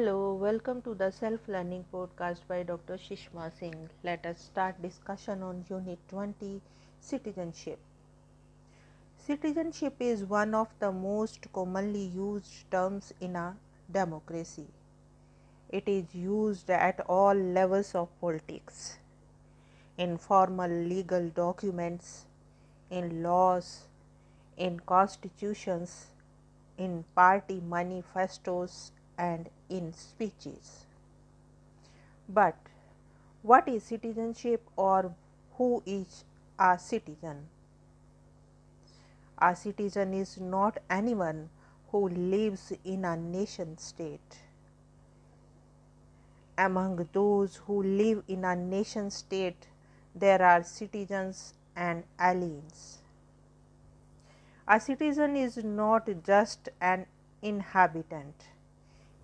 Hello, welcome to the self-learning podcast by Dr. Shishma Singh. Let us start discussion on Unit 20, Citizenship. Citizenship is one of the most commonly used terms in a democracy. It is used at all levels of politics, in formal legal documents, in laws, in constitutions, in party manifestos, and in speeches. But what is citizenship, or who is a citizen? A citizen is not anyone who lives in a nation state. Among those who live in a nation state, there are citizens and aliens. A citizen is not just an inhabitant.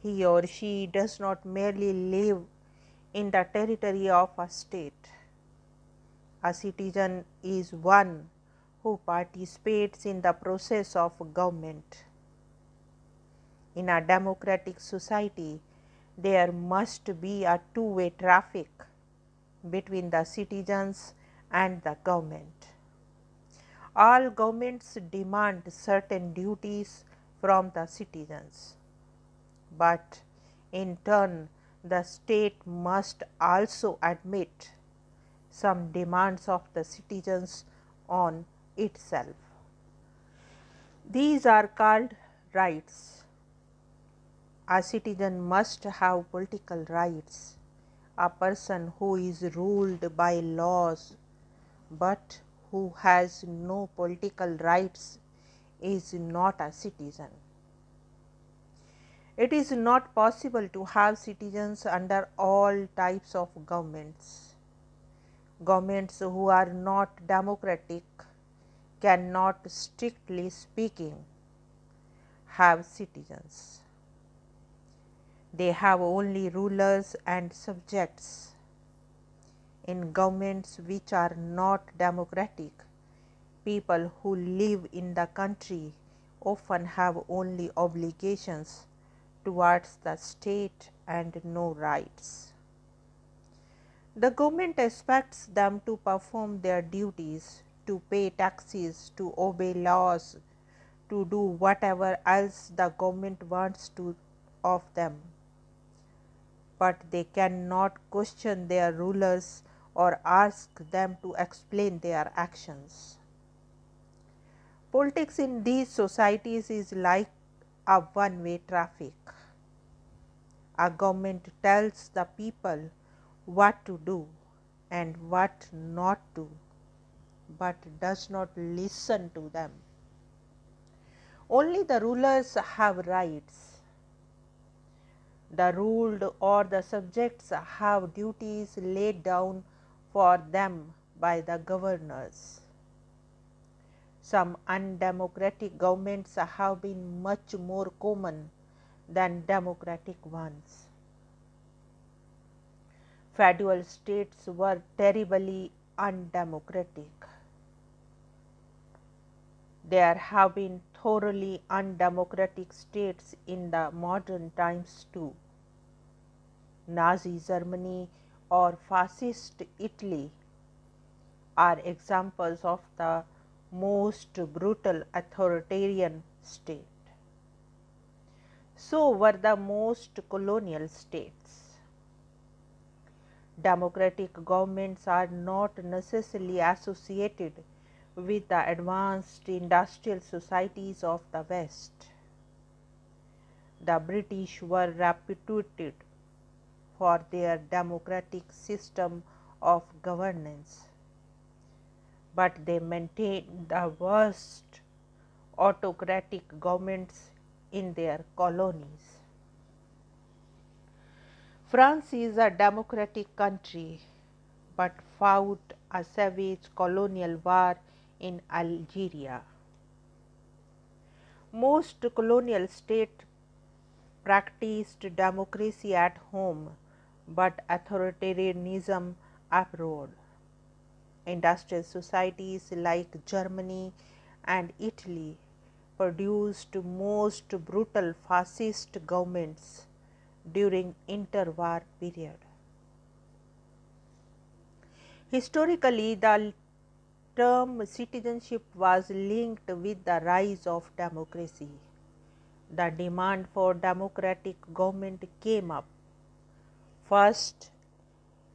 He or she does not merely live in the territory of a state. A citizen is one who participates in the process of government. In a democratic society, there must be a two-way traffic between the citizens and the government. All governments demand certain duties from the citizens. But in turn, the state must also admit some demands of the citizens on itself. These are called rights. A citizen must have political rights. A person who is ruled by laws but who has no political rights is not a citizen. It is not possible to have citizens under all types of governments. Governments who are not democratic cannot, strictly speaking, have citizens. They have only rulers and subjects. In governments which are not democratic, people who live in the country often have only obligations towards the state and no rights. The government expects them to perform their duties, to pay taxes, to obey laws, to do whatever else the government wants of them. But they cannot question their rulers or ask them to explain their actions. Politics in these societies is like a one-way traffic. A government tells the people what to do and what not to, but does not listen to them. Only the rulers have rights. The ruled or the subjects have duties laid down for them by the governors. Some undemocratic governments have been much more common than democratic ones. Feudal states were terribly undemocratic. There have been thoroughly undemocratic states in the modern times too. Nazi Germany or fascist Italy are examples of the most brutal authoritarian state. So were the most colonial states. Democratic governments are not necessarily associated with the advanced industrial societies of the West. The British were reputed for their democratic system of governance, but they maintained the worst autocratic governments in their colonies. France is a democratic country, but fought a savage colonial war in Algeria. Most colonial states practiced democracy at home, but authoritarianism abroad. Industrial societies like Germany and Italy produced most brutal fascist governments during interwar period. Historically, the term citizenship was linked with the rise of democracy. The demand for democratic government came up first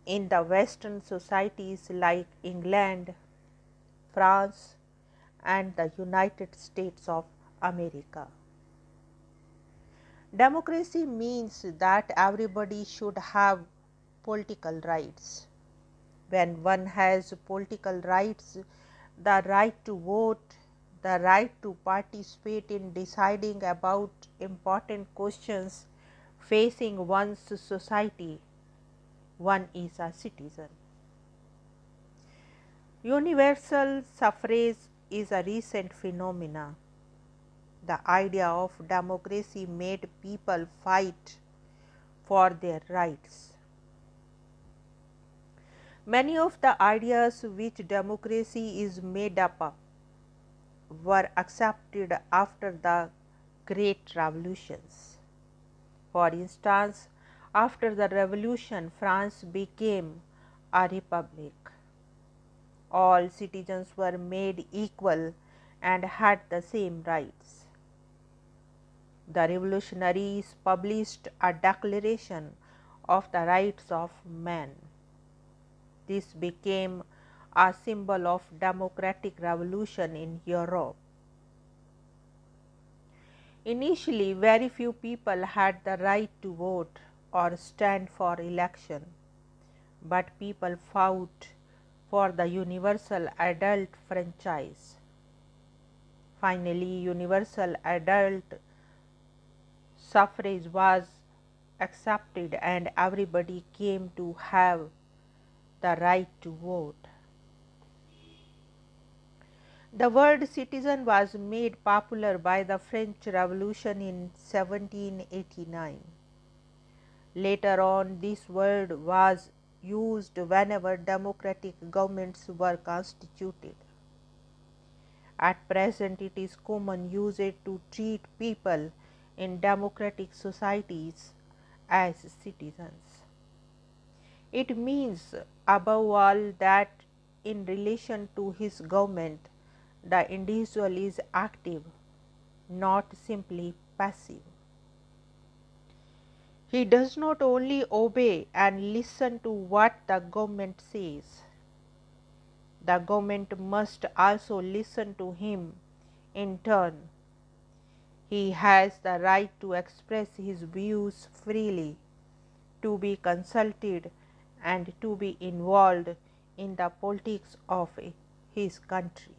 in the Western societies like England, France, and the United States of America. Democracy means that everybody should have political rights. When one has political rights, the right to vote, the right to participate in deciding about important questions facing one's society, one is a citizen. Universal suffrage is a recent phenomenon. The idea of democracy made people fight for their rights. Many of the ideas which democracy is made up of were accepted after the great revolutions. For instance, after the revolution, France became a republic. All citizens were made equal and had the same rights. The revolutionaries published a declaration of the rights of man. This became a symbol of democratic revolution in Europe. Initially, very few people had the right to vote or stand for election, but people fought for the universal adult franchise. Finally, universal adult suffrage was accepted and everybody came to have the right to vote. The word citizen was made popular by the French Revolution in 1789. Later on, this word was used whenever democratic governments were constituted. At present, it is common usage to treat people in democratic societies as citizens. It means, above all, that in relation to his government, the individual is active, not simply passive. He does not only obey and listen to what the government says. The government must also listen to him in turn. He has the right to express his views freely, to be consulted, and to be involved in the politics of his country.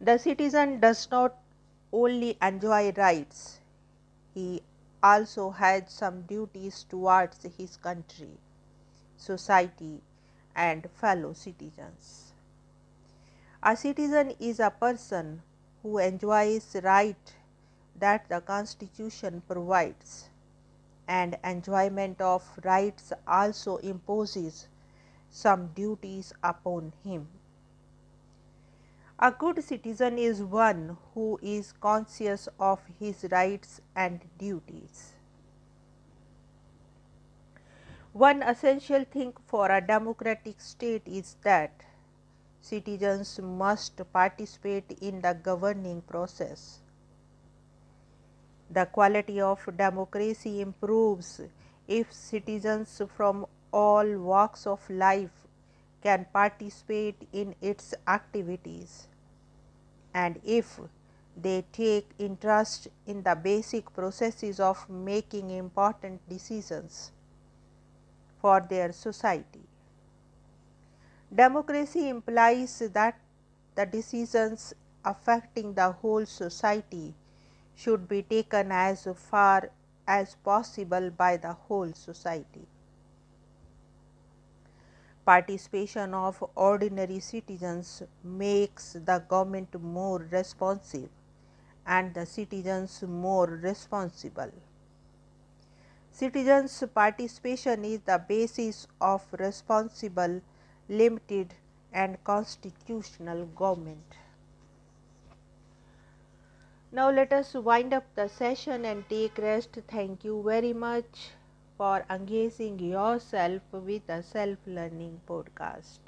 The citizen does not only enjoy rights, he also has some duties towards his country, society, and fellow citizens. A citizen is a person who enjoys right that the Constitution provides, and enjoyment of rights also imposes some duties upon him. A good citizen is one who is conscious of his rights and duties. One essential thing for a democratic state is that citizens must participate in the governing process. The quality of democracy improves if citizens from all walks of life can participate in its activities, and if they take interest in the basic processes of making important decisions for their society. Democracy implies that the decisions affecting the whole society should be taken as far as possible by the whole society. Participation of ordinary citizens makes the government more responsive and the citizens more responsible. Citizens' participation is the basis of responsible, limited, and constitutional government. Now let us wind up the session and take rest. Thank you very much for engaging yourself with a self-learning podcast.